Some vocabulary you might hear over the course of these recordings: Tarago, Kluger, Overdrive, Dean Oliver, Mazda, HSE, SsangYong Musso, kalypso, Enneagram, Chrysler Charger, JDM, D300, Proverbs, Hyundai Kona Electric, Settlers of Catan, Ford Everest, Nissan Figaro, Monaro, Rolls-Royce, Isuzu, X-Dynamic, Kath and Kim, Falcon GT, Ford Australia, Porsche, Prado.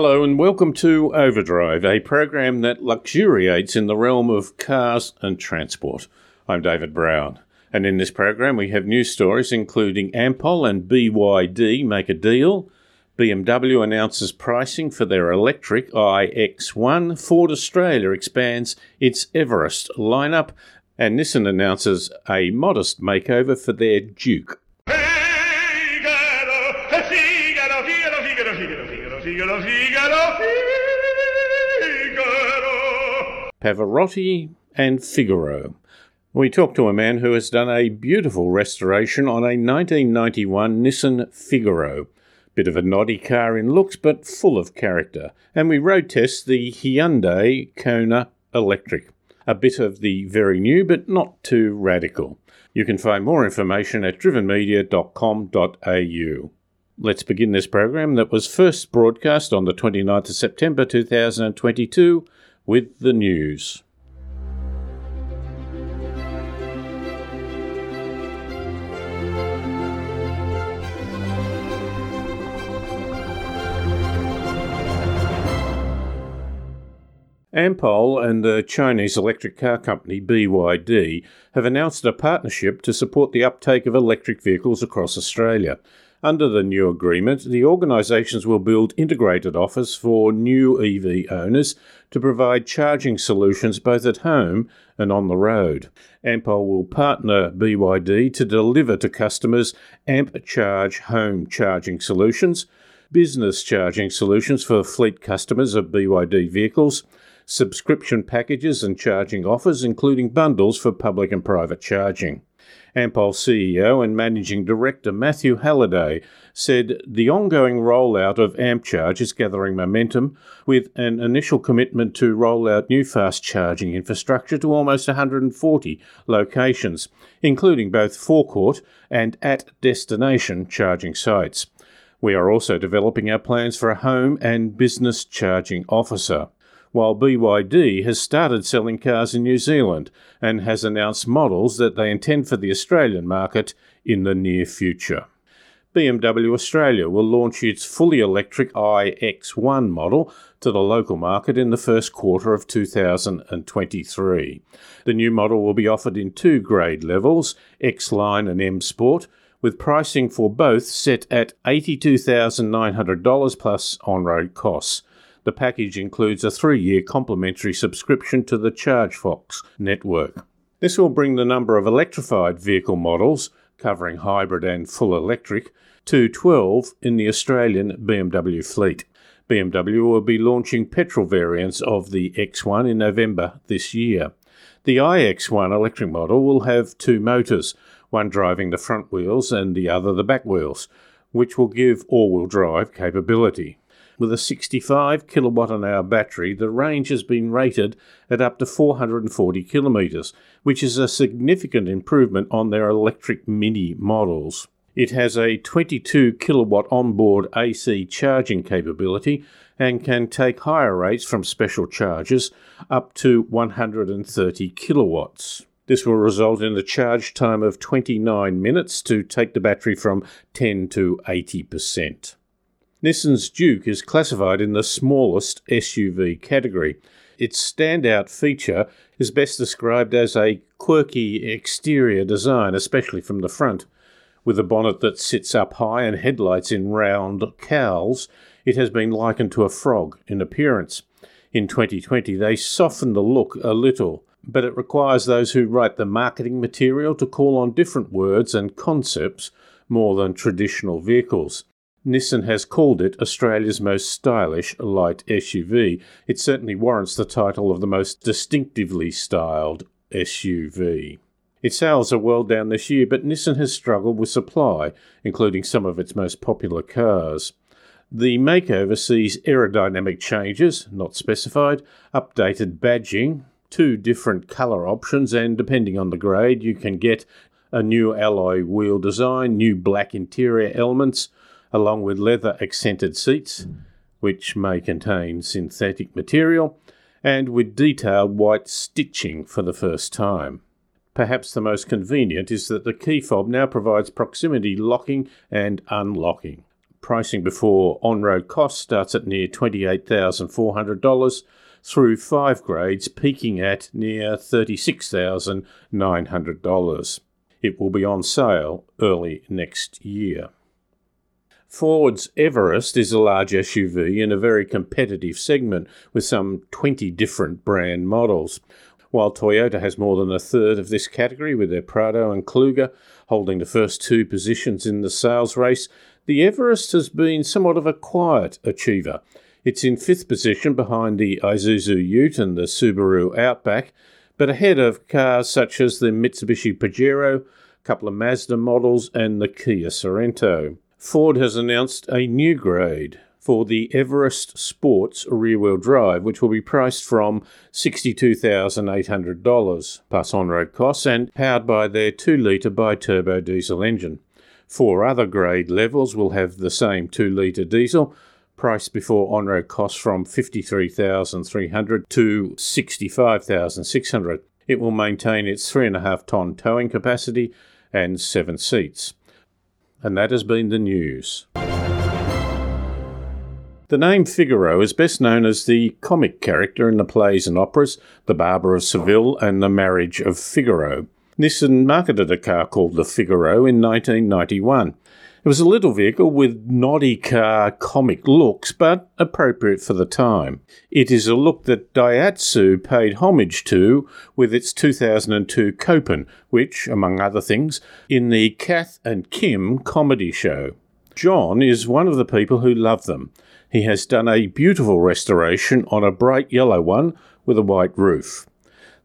Hello and welcome to Overdrive, a program that luxuriates in the realm of cars and transport. I'm David Brown, and in this program we have news stories including Ampol and BYD make a deal, BMW announces pricing for their electric iX1, Ford Australia expands its Everest lineup, and Nissan announces a modest makeover for their Duke. Pavarotti and Figaro. We talk to a man who has done a beautiful restoration on a 1991 Nissan Figaro. Bit of a noddy car in looks, but full of character. And we road test the Hyundai Kona Electric. A bit of the very new, but not too radical. You can find more information at drivenmedia.com.au. Let's begin this program that was first broadcast on the 29th of September 2022 with the news. Ampol and the Chinese electric car company BYD have announced a partnership to support the uptake of electric vehicles across Australia. Under the new agreement, the organisations will build integrated offers for new EV owners to provide charging solutions both at home and on the road. Ampol will partner BYD to deliver to customers AmpCharge home charging solutions, business charging solutions for fleet customers of BYD vehicles, subscription packages and charging offers, including bundles for public and private charging. Ampol CEO and Managing Director Matthew Halliday said the ongoing rollout of AmpCharge is gathering momentum with an initial commitment to roll out new fast charging infrastructure to almost 140 locations, including both forecourt and at-destination charging sites. We are also developing our plans for a home and business charging officer. While BYD has started selling cars in New Zealand and has announced models that they intend for the Australian market in the near future. BMW Australia will launch its fully electric iX1 model to the local market in the first quarter of 2023. The new model will be offered in two grade levels, X-Line and M Sport, with pricing for both set at $82,900 plus on-road costs. The package includes a 3-year complimentary subscription to the ChargeFox network. This will bring the number of electrified vehicle models, covering hybrid and full electric, to 12 in the Australian BMW fleet. BMW will be launching petrol variants of the X1 in November this year. The iX1 electric model will have two motors, one driving the front wheels and the other the back wheels, which will give all-wheel drive capability. With a 65 kilowatt-an-hour battery, the range has been rated at up to 440 kilometres, which is a significant improvement on their electric Mini models. It has a 22 kilowatt onboard AC charging capability and can take higher rates from special chargers up to 130 kilowatts. This will result in a charge time of 29 minutes to take the battery from 10 to 80%. Nissan's Duke is classified in the smallest SUV category. Its standout feature is best described as a quirky exterior design, especially from the front. With a bonnet that sits up high and headlights in round cowls, it has been likened to a frog in appearance. In 2020, they softened the look a little, but it requires those who write the marketing material to call on different words and concepts more than traditional vehicles. Nissan has called it Australia's most stylish light SUV. It certainly warrants the title of the most distinctively styled SUV. Its sales are well down this year, but Nissan has struggled with supply, including some of its most popular cars. The makeover sees aerodynamic changes, not specified, updated badging, two different colour options, and depending on the grade, you can get a new alloy wheel design, new black interior elements, along with leather-accented seats, which may contain synthetic material, and with detailed white stitching for the first time. Perhaps the most convenient is that the key fob now provides proximity locking and unlocking. pricing before on-road cost starts at near $28,400 through 5 grades, peaking at near $36,900. It will be on sale early next year. Ford's Everest is a large SUV in a very competitive segment with some 20 different brand models, while Toyota has more than a third of this category with their Prado and Kluger holding the first two positions in the sales race. The Everest has been somewhat of a quiet achiever. It's in fifth position behind the Isuzu Ute and the Subaru Outback, but ahead of cars such as the Mitsubishi Pajero, a couple of Mazda models and the Kia Sorento. Ford has announced a new grade for the Everest Sports rear-wheel drive, which will be priced from $62,800 plus on-road costs and powered by their 2-litre bi-turbo diesel engine. 4 other grade levels will have the same 2-litre diesel, priced before on-road costs from $53,300 to $65,600. It will maintain its 3.5-tonne towing capacity and 7 seats. And that has been the news. The name Figaro is best known as the comic character in the plays and operas The Barber of Seville and The Marriage of Figaro. Nissan marketed a car called the Figaro in 1991. It was a little vehicle with noddy car comic looks, but appropriate for the time. It is a look that Daihatsu paid homage to with its 2002 Copen, which, among other things, in the Kath and Kim comedy show. John is one of the people who love them. He has done a beautiful restoration on a bright yellow one with a white roof.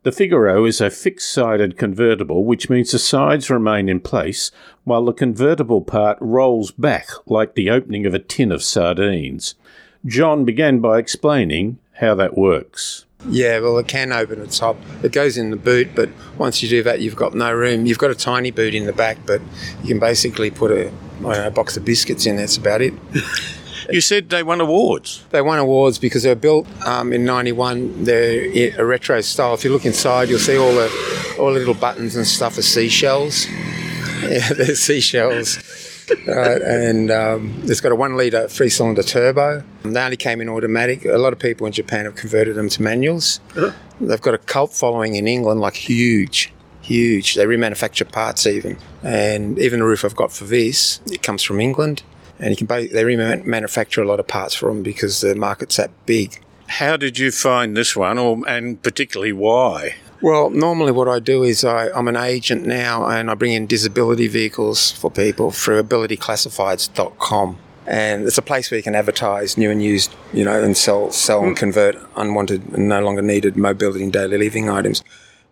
The Figaro is a fixed-sided convertible, which means the sides remain in place while the convertible part rolls back like the opening of a tin of sardines. John began by explaining how that works. Yeah, well, it can open at top. It goes in the boot, but once you do that, you've got no room. You've got a tiny boot in the back, but you can basically put a box of biscuits in. That's about it. You said they won awards. They won awards because they were built in 91. They're a retro style. If you look inside, you'll see all the little buttons and stuff are seashells. Yeah, they're seashells. And it's got a 1-litre three-cylinder turbo. And they only came in automatic. A lot of people in Japan have converted them to manuals. Uh-huh. They've got a cult following in England, like huge. They remanufacture parts even. And even the roof I've got for this, it comes from England. And they manufacture a lot of parts for them because the market's that big. How did you find this one, and particularly why? Well, normally what I do is I'm an agent now and I bring in disability vehicles for people through abilityclassifieds.com. And it's a place where you can advertise new and used, and sell and convert unwanted and no longer needed mobility and daily living items.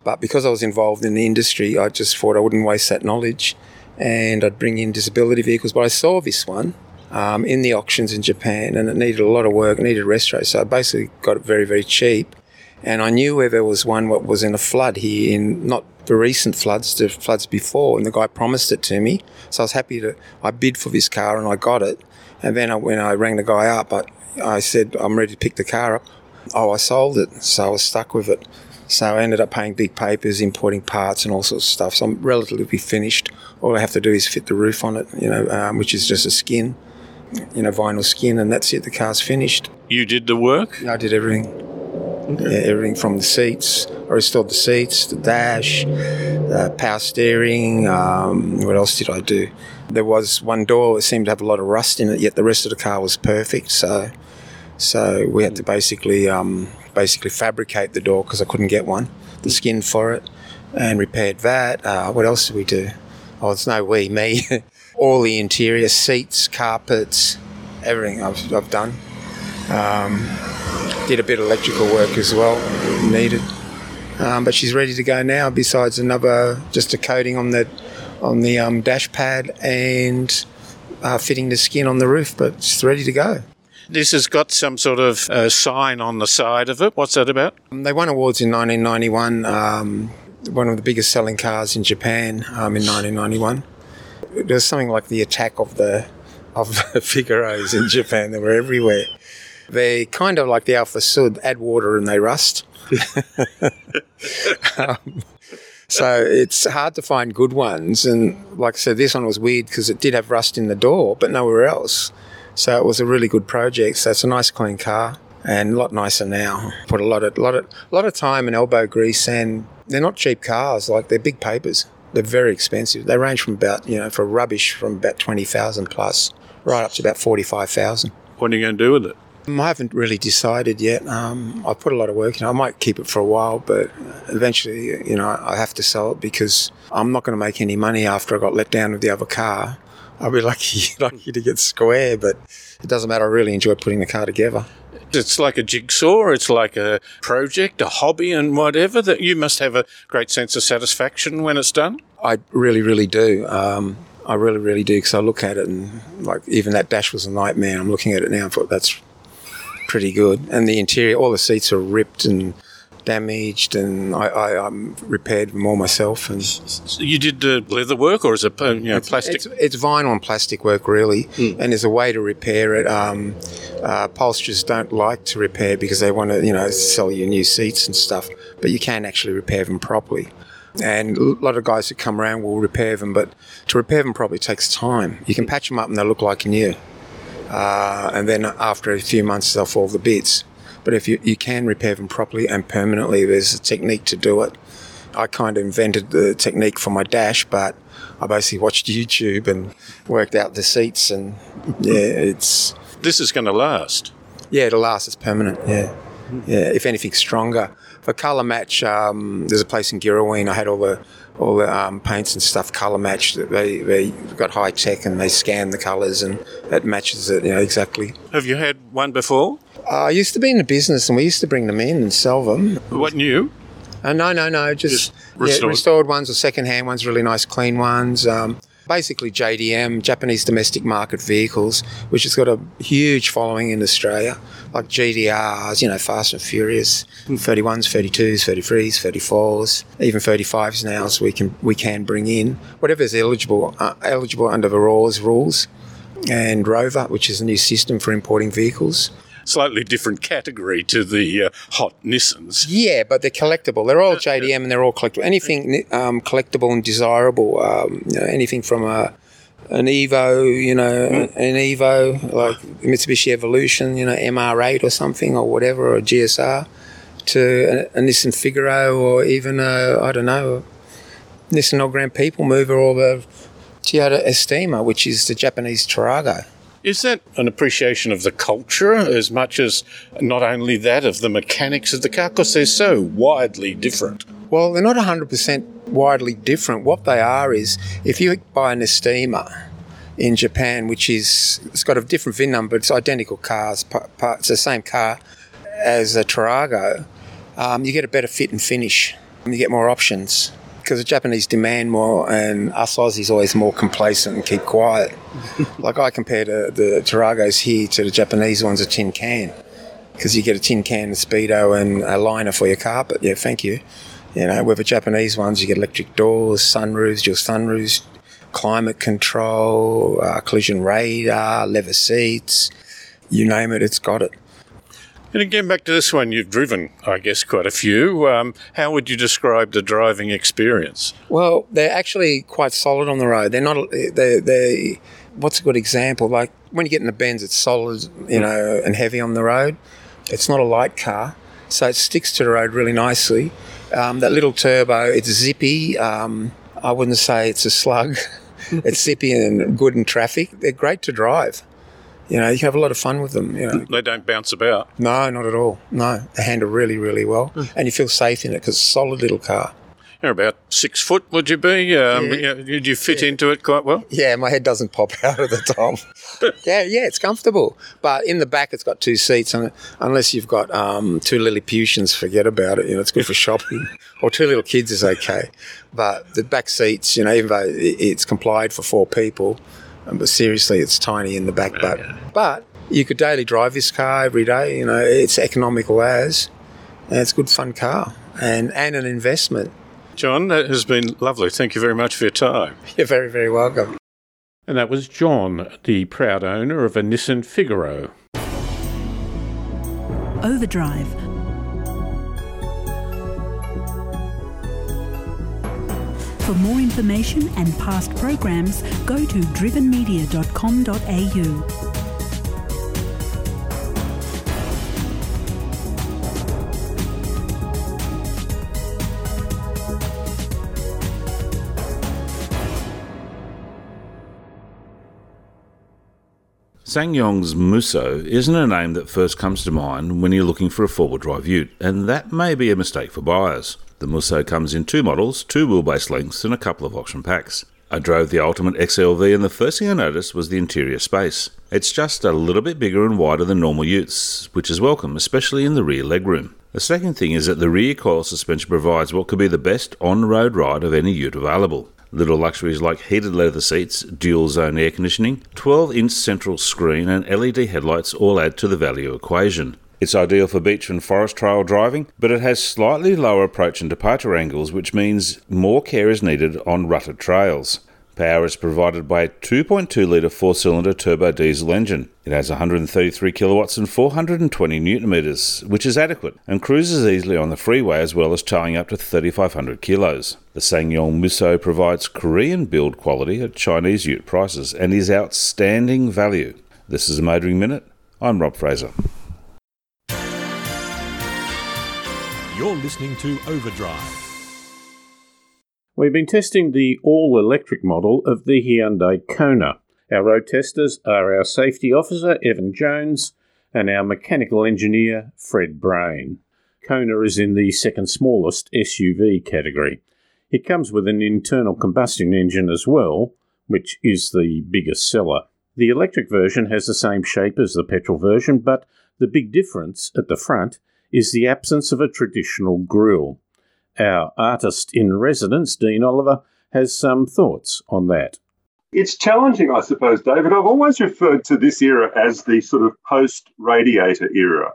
But because I was involved in the industry, I just thought I wouldn't waste that knowledge. And I'd bring in disability vehicles. But I saw this one in the auctions in Japan, and it needed a lot of work, it needed resto. So I basically got it very, very cheap. And I knew where there was one what was in a flood here, not the recent floods, the floods before, and the guy promised it to me. So I was happy I bid for this car and I got it. And then when I rang the guy up, I said, I'm ready to pick the car up. Oh, I sold it, so I was stuck with it. So I ended up paying big papers, importing parts and all sorts of stuff. So I'm relatively finished. All I have to do is fit the roof on it, which is just a skin, vinyl skin, and that's it. The car's finished. You did the work? I did everything. Okay. Yeah, everything from the seats. I restored the seats, the dash, the power steering. What else did I do? There was one door that seemed to have a lot of rust in it, yet the rest of the car was perfect. So we had to basically fabricate the door because I couldn't get one, the skin for it, and repaired that. What else did we do? Oh, it's no we, me. All the interior, seats, carpets, everything I've done. Did a bit of electrical work as well, needed. But she's ready to go now, besides just a coating on the dash pad and fitting the skin on the roof, but it's ready to go. This has got some sort of sign on the side of it. What's that about? They won awards in 1991, one of the biggest selling cars in Japan in 1991. There was something like the attack of the Figaros in Japan. They were everywhere. They're kind of like the Alfa Sud, add water and they rust. So it's hard to find good ones. And like I said, this one was weird because it did have rust in the door, but nowhere else. So it was a really good project. So it's a nice clean car and a lot nicer now. Put a lot of time and elbow grease, and they're not cheap cars. Like, they're big papers. They're very expensive. They range from about, for rubbish, from about 20,000 plus right up to about 45,000. What are you going to do with it? I haven't really decided yet. I've put a lot of work in. I might keep it for a while, but eventually, I have to sell it because I'm not going to make any money after I got let down with the other car. I'll be lucky to get square, but it doesn't matter. I really enjoy putting the car together. It's like a jigsaw. It's like a project, a hobby and whatever. That you must have a great sense of satisfaction when it's done. I really, really do. I really, really do, because I look at it and, like, even that dash was a nightmare. I'm looking at it now and thought, that's pretty good. And the interior, all the seats are ripped and damaged, and I repaired them all myself. And so you did leather work, or is it plastic? It's vinyl and plastic work, really. And there's a way to repair it. Upholsterers don't like to repair because they want to sell you new seats and stuff, but you can actually repair them properly. And a lot of guys who come around will repair them, but to repair them properly takes time. You can patch them up and they'll look like new, and then after a few months they'll fall to bits. But if you can repair them properly and permanently, there's a technique to do it. I kind of invented the technique for my dash, but I basically watched YouTube and worked out the seats, and this is going to last. Yeah, it'll last. It's permanent. Yeah. If anything, stronger. For colour match, there's a place in Girraween. I had all the paints and stuff colour matched. They got high tech and they scan the colours and it matches it exactly. Have you had one before? I used to be in the business and we used to bring them in and sell them. What, new? No. Just restored ones or second-hand ones, really nice clean ones. Basically JDM, Japanese domestic market vehicles, which has got a huge following in Australia, like GDRs, Fast and Furious, 31s, 32s, 33s, 34s, even 35s now, so we can bring in whatever's eligible under the ROAS rules, and Rover, which is a new system for importing vehicles. Slightly different category to the hot Nissans. Yeah, but they're collectible. They're all JDM and they're all collectible. Anything collectible and desirable, anything from an Evo, an Evo, like Mitsubishi Evolution, MR8 or something or whatever, or a GSR, to a Nissan Figaro, or even, Nissan All Grand People Mover, or the Toyota Estima, which is the Japanese Tarago. Is that an appreciation of the culture as much as not only that of the mechanics of the car? Because they're so widely different. Well, they're not 100% widely different. What they are is, if you buy an Estima in Japan, which is, it's got a different VIN number, it's identical cars, it's the same car as a Tarago, you get a better fit and finish. And you get more options. Because the Japanese demand more and us Aussies always more complacent and keep quiet. Like, I compare the Taragos here to the Japanese ones, a tin can, because you get a tin can, a Speedo and a liner for your carpet. Yeah, thank you. With the Japanese ones, you get electric doors, sunroofs, dual sunroofs, climate control, collision radar, leather seats, you name it, it's got it. And again, back to this one, you've driven, I guess, quite a few. How would you describe the driving experience? Well, they're actually quite solid on the road. They're not. They. What's a good example? Like, when you get in the bends, it's solid, and heavy on the road. It's not a light car, so it sticks to the road really nicely. That little turbo, it's zippy. I wouldn't say it's a slug. It's zippy and good in traffic. They're great to drive. You can have a lot of fun with them. They don't bounce about. No, not at all. No, they handle really, really well. And you feel safe in it because it's a solid little car. You're about 6 foot, would you be? You fit into it quite well? Yeah, my head doesn't pop out of the top. Yeah, it's comfortable. But in the back, it's got two seats. And unless you've got two Lilliputians, forget about it. It's good for shopping. Or two little kids is okay. But the back seats, even though it's complied for 4 people, but seriously, it's tiny in the back, but you could daily drive this car every day. It's economical as, and it's a good fun car and an investment. John, that has been lovely. Thank you very much for your time. You're very, very welcome. And that was John, the proud owner of a Nissan Figaro. Overdrive. For more information and past programs, go to drivenmedia.com.au. SsangYong Musso isn't a name that first comes to mind when you're looking for a four-wheel drive ute, and that may be a mistake for buyers. The Musso comes in two models, two wheelbase lengths and a couple of option packs. I drove the Ultimate XLV and the first thing I noticed was the interior space. It's just a little bit bigger and wider than normal utes, which is welcome, especially in the rear legroom. The second thing is that the rear coil suspension provides what could be the best on-road ride of any ute available. Little luxuries like heated leather seats, dual-zone air conditioning, 12-inch central screen and LED headlights all add to the value equation. It's ideal for beach and forest trail driving, but it has slightly lower approach and departure angles, which means more care is needed on rutted trails. Power is provided by a 2.2-litre four-cylinder turbo diesel engine. It has 133 kilowatts and 420 newton-metres, which is adequate, and cruises easily on the freeway as well as towing up to 3,500 kilos. The SsangYong Musso provides Korean-build quality at Chinese ute prices and is outstanding value. This is a Motoring Minute. I'm Rob Fraser. You're listening to Overdrive. We've been testing the all-electric model of the Hyundai Kona. Our road testers are our safety officer, Evan Jones, and our mechanical engineer, Fred Brain. Kona is in the second smallest SUV category. It comes with an internal combustion engine as well, which is the biggest seller. The electric version has the same shape as the petrol version, but the big difference at the front is the absence of a traditional grille. Our artist-in-residence, Dean Oliver, has some thoughts on that. It's challenging, I suppose, David. I've always referred to this era as the sort of post-radiator era.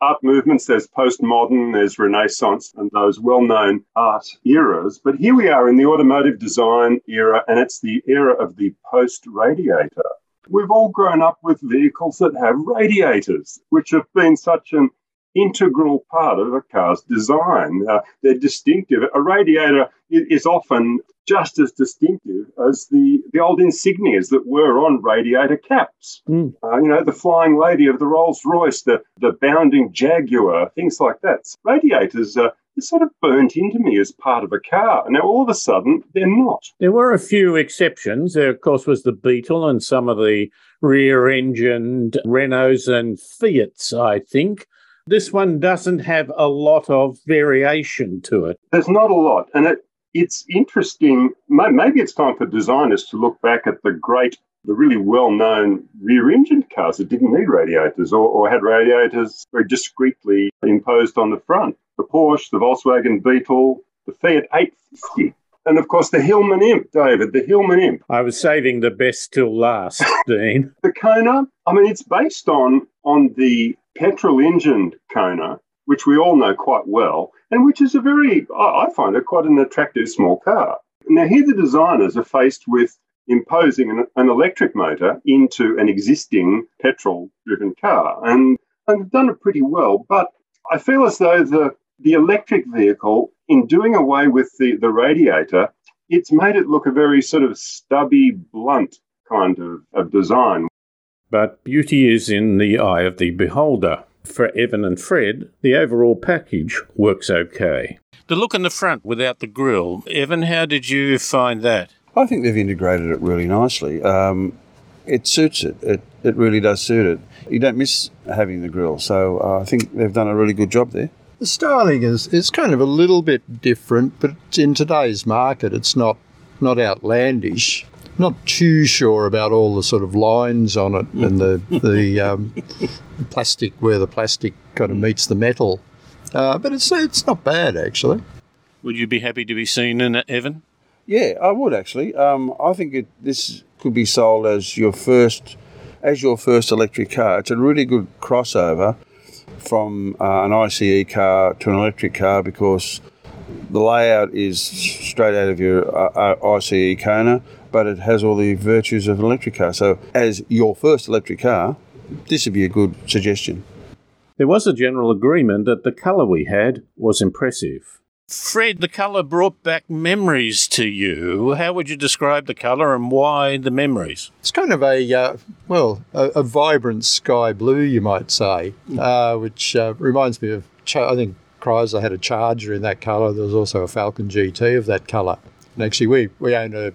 Art movements, there's postmodern, there's Renaissance, and those well-known art eras. But here we are in the automotive design era, and it's the era of the post-radiator. We've all grown up with vehicles that have radiators, which have been such an integral part of a car's design. They're distinctive. A radiator is often just as distinctive as the old insignias that were on radiator caps. The Flying Lady of the Rolls-Royce, the bounding Jaguar, things like that. Radiators are sort of burnt into me as part of a car. Now, all of a sudden, they're not. There were a few exceptions. There, of course, was the Beetle and some of the rear-engined Renaults and Fiats, I think. This one doesn't have a lot of variation to it. There's not a lot. And it's interesting. Maybe it's time for designers to look back at the really well-known rear-engined cars that didn't need radiators or had radiators very discreetly imposed on the front. The Porsche, the Volkswagen Beetle, the Fiat 850. And, of course, the Hillman Imp, David, the Hillman Imp. I was saving the best till last, Dean. The Kona, it's based on the petrol-engined Kona, which we all know quite well, and which is I find it quite an attractive small car. Now, here the designers are faced with imposing an electric motor into an existing petrol-driven car, and they've done it pretty well, but I feel as though the electric vehicle, in doing away with the radiator, it's made it look a very sort of stubby, blunt kind of design. But beauty is in the eye of the beholder. For Evan and Fred, the overall package works okay. The look in the front without the grille, Evan, how did you find that? I think they've integrated it really nicely. It suits it. It really does suit it. You don't miss having the grille, so I think they've done a really good job there. The styling is kind of a little bit different, but in today's market, it's not outlandish. Not too sure about all the sort of lines on it and the plastic, where the plastic kind of meets the metal. But it's not bad, actually. Would you be happy to be seen in it, Evan? Yeah, I would, actually. I think this could be sold as your first electric car. It's a really good crossover from an ICE car to an electric car because the layout is straight out of your ICE Kona, but it has all the virtues of an electric car. So as your first electric car, this would be a good suggestion. There was a general agreement that the colour we had was impressive. Fred, the colour brought back memories to you. How would you describe the colour and why the memories? It's kind of a vibrant sky blue, you might say, which reminds me of, I think, Chrysler had a Charger in that colour. There was also a Falcon GT of that colour. And actually, we own a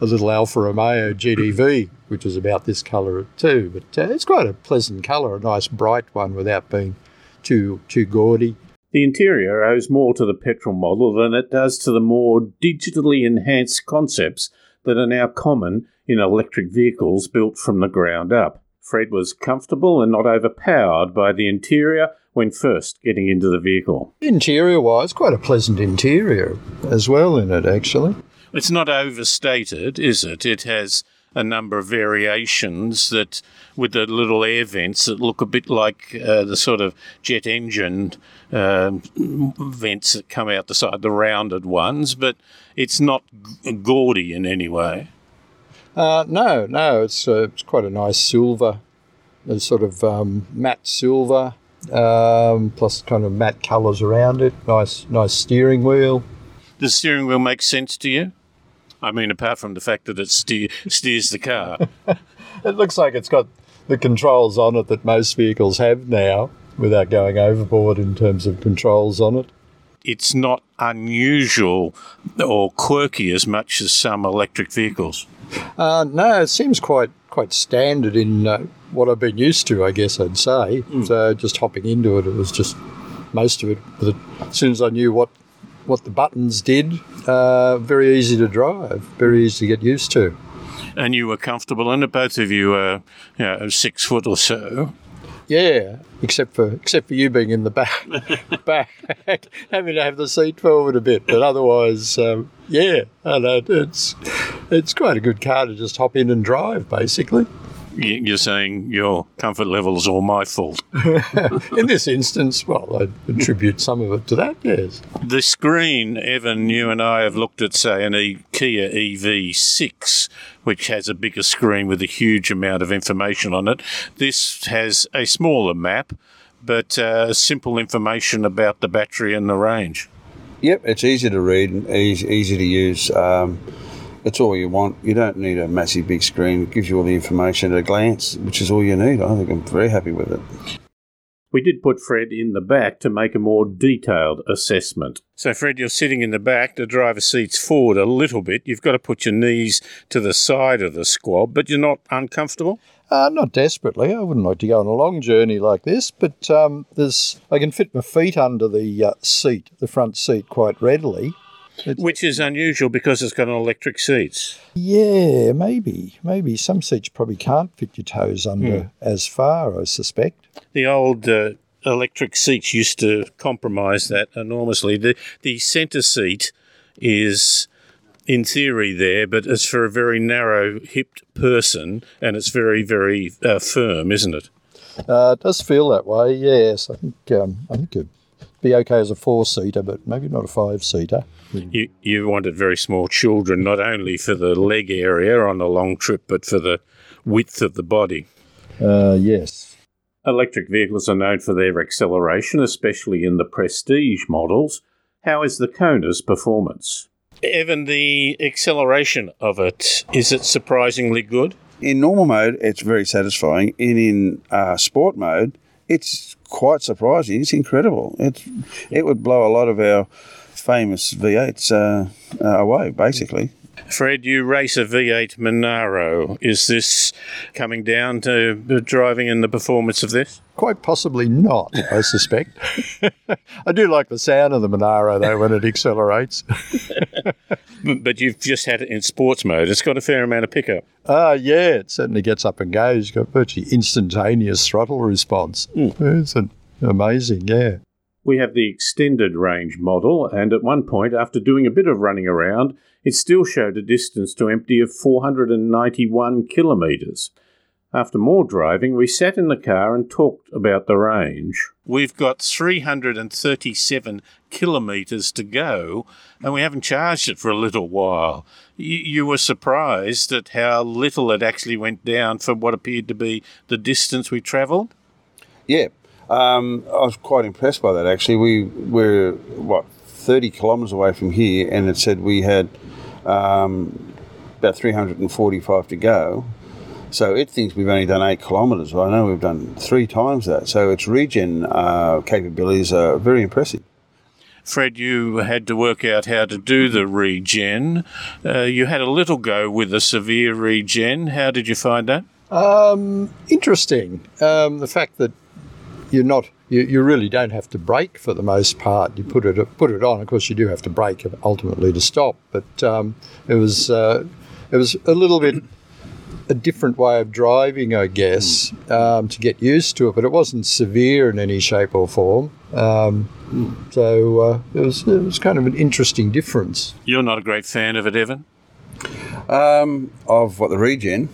a little Alfa Romeo GDV, which is about this colour too. But it's quite a pleasant colour, a nice bright one without being too gaudy. The interior owes more to the petrol model than it does to the more digitally enhanced concepts that are now common in electric vehicles built from the ground up. Fred was comfortable and not overpowered by the interior when first getting into the vehicle. Interior-wise, quite a pleasant interior as well in it, actually. It's not overstated, is it? It has a number of variations that, with the little air vents that look a bit like the sort of jet engine vents that come out the side, the rounded ones, but it's not gaudy in any way. No, it's quite a nice silver, a sort of matte silver, plus kind of matte colours around it. Nice steering wheel. The steering wheel makes sense to you? I mean, apart from the fact that it steers the car. It looks like it's got the controls on it that most vehicles have now, without going overboard in terms of controls on it. It's not unusual or quirky as much as some electric vehicles. No, it seems quite standard in what I've been used to, I guess I'd say. Mm. So just hopping into it, it was just most of it. As soon as I knew what the buttons did, very easy to drive, very easy to get used to. And you were comfortable in it, both of you are 6 foot or so. Yeah, except for you being in the back, having to have the seat forward a bit, but otherwise, it's quite a good car to just hop in and drive, basically. You're saying your comfort level's all my fault. In this instance, well, I attribute some of it to that, yes. The screen, Evan, you and I have looked at, say, an Kia EV6, which has a bigger screen with a huge amount of information on it. This has a smaller map, but simple information about the battery and the range. Yep, it's easy to read and easy to use. It's all you want. You don't need a massive big screen. It gives you all the information at a glance, which is all you need. I think I'm very happy with it. We did put Fred in the back to make a more detailed assessment. So, Fred, you're sitting in the back. The driver's seat's forward a little bit. You've got to put your knees to the side of the squab, but you're not uncomfortable? Not desperately. I wouldn't like to go on a long journey like this, but I can fit my feet under the seat, the front seat, quite readily. Which is unusual because it's got an electric seats. Yeah, maybe. Some seats probably can't fit your toes under as far, I suspect. The old electric seats used to compromise that enormously. The centre seat is, in theory, there, but it's for a very narrow-hipped person, and it's very, very firm, isn't it? It does feel that way, yes. I think it be okay as a four-seater, but maybe not a five-seater. You wanted very small children, not only for the leg area on a long trip, but for the width of the body. Yes. Electric vehicles are known for their acceleration, especially in the prestige models. How is the Kona's performance? Evan, the acceleration of it, is it surprisingly good? In normal mode, it's very satisfying. In sport mode, it's quite surprising. It's incredible. It would blow a lot of our famous V8s away, basically. Fred, you race a V8 Monaro. Is this coming down to driving and the performance of this? Quite possibly not, I suspect. I do like the sound of the Monaro, though, when it accelerates. But you've just had it in sports mode. It's got a fair amount of pickup. Yeah, it certainly gets up and goes. It's got virtually instantaneous throttle response. Mm. It's amazing, yeah. We have the extended range model, and at one point, after doing a bit of running around, it still showed a distance to empty of 491 kilometres. After more driving, we sat in the car and talked about the range. We've got 337 kilometres to go, and we haven't charged it for a little while. You were surprised at how little it actually went down for what appeared to be the distance we travelled? Yeah. I was quite impressed by that, actually. We were, 30 kilometres away from here, and it said we had about 345 to go. So it thinks we've only done 8 kilometres. Well, I know we've done 3 times that. So its regen capabilities are very impressive. Fred, you had to work out how to do the regen. You had a little go with a severe regen. How did you find that? Interesting. The fact that you really don't have to brake for the most part. You put it on. Of course, you do have to brake ultimately to stop. But it was a little bit a different way of driving, I guess, to get used to it. But it wasn't severe in any shape or form. So it was kind of an interesting difference. You're not a great fan of it, Evan? Of what, the regen?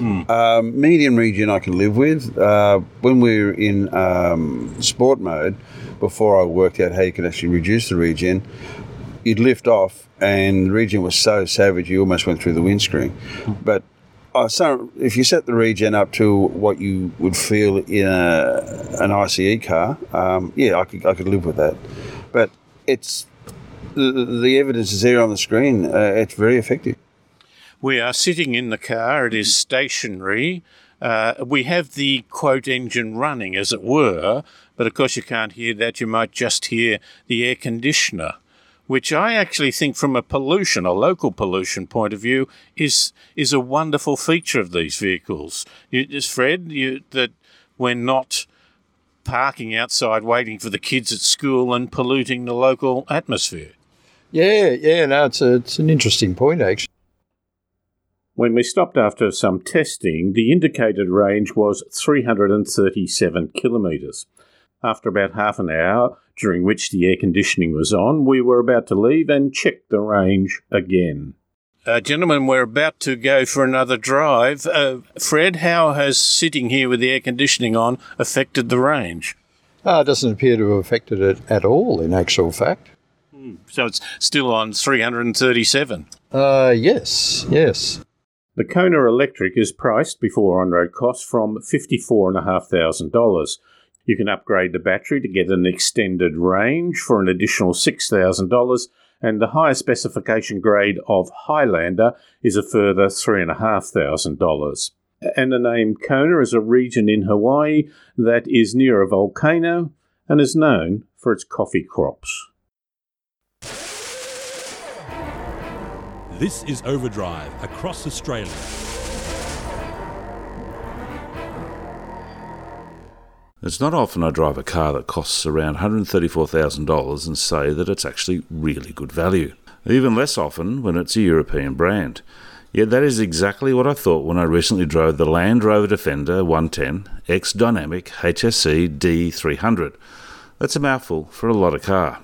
Medium regen I can live with. When we were in sport mode, before I worked out how you could actually reduce the regen, you'd lift off and the regen was so savage you almost went through the windscreen. But so if you set the regen up to what you would feel in an ICE car, I could live with that. But it's the evidence is there on the screen. It's very effective. We are sitting in the car. It is stationary. We have the, quote, engine running, as it were, but of course you can't hear that. You might just hear the air conditioner, which I actually think from a local pollution point of view is a wonderful feature of these vehicles. Fred, that we're not parking outside waiting for the kids at school and polluting the local atmosphere. Yeah, no, it's an interesting point, actually. When we stopped after some testing, the indicated range was 337 kilometres. After about half an hour, during which the air conditioning was on, we were about to leave and check the range again. Gentlemen, we're about to go for another drive. Fred, how has sitting here with the air conditioning on affected the range? It doesn't appear to have affected it at all, in actual fact. So it's still on 337? Yes. The Kona Electric is priced before on-road costs from $54,500. You can upgrade the battery to get an extended range for an additional $6,000, and the higher specification grade of Highlander is a further $3,500. And the name Kona is a region in Hawaii that is near a volcano and is known for its coffee crops. This is Overdrive across Australia. It's not often I drive a car that costs around $134,000 and say that it's actually really good value. Even less often when it's a European brand. Yet that is exactly what I thought when I recently drove the Land Rover Defender 110 X-Dynamic HSE D300. That's a mouthful for a lot of car.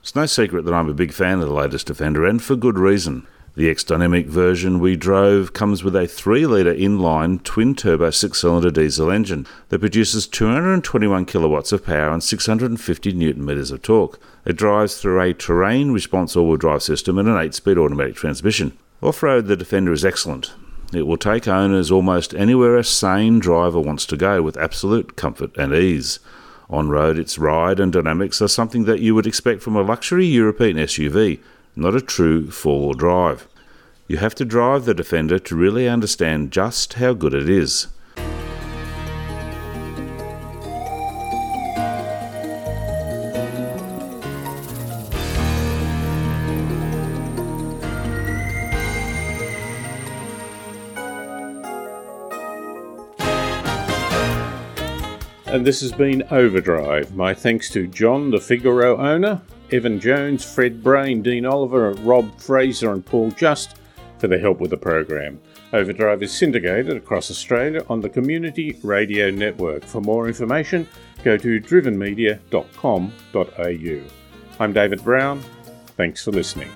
It's no secret that I'm a big fan of the latest Defender, and for good reason. The X-Dynamic version we drove comes with a 3-litre inline twin-turbo 6-cylinder diesel engine that produces 221 kilowatts of power and 650 newton-metres of torque. It drives through a terrain response all-wheel drive system and an 8-speed automatic transmission. Off-road, the Defender is excellent. It will take owners almost anywhere a sane driver wants to go with absolute comfort and ease. On-road, its ride and dynamics are something that you would expect from a luxury European SUV, not a true four-wheel drive. You have to drive the Defender to really understand just how good it is. And this has been Overdrive. My thanks to John, the Figaro owner, Evan Jones, Fred Brain, Dean Oliver, Rob Fraser and Paul Just for their help with the program. Overdrive is syndicated across Australia on the Community Radio Network. For more information, go to drivenmedia.com.au. I'm David Brown. Thanks for listening.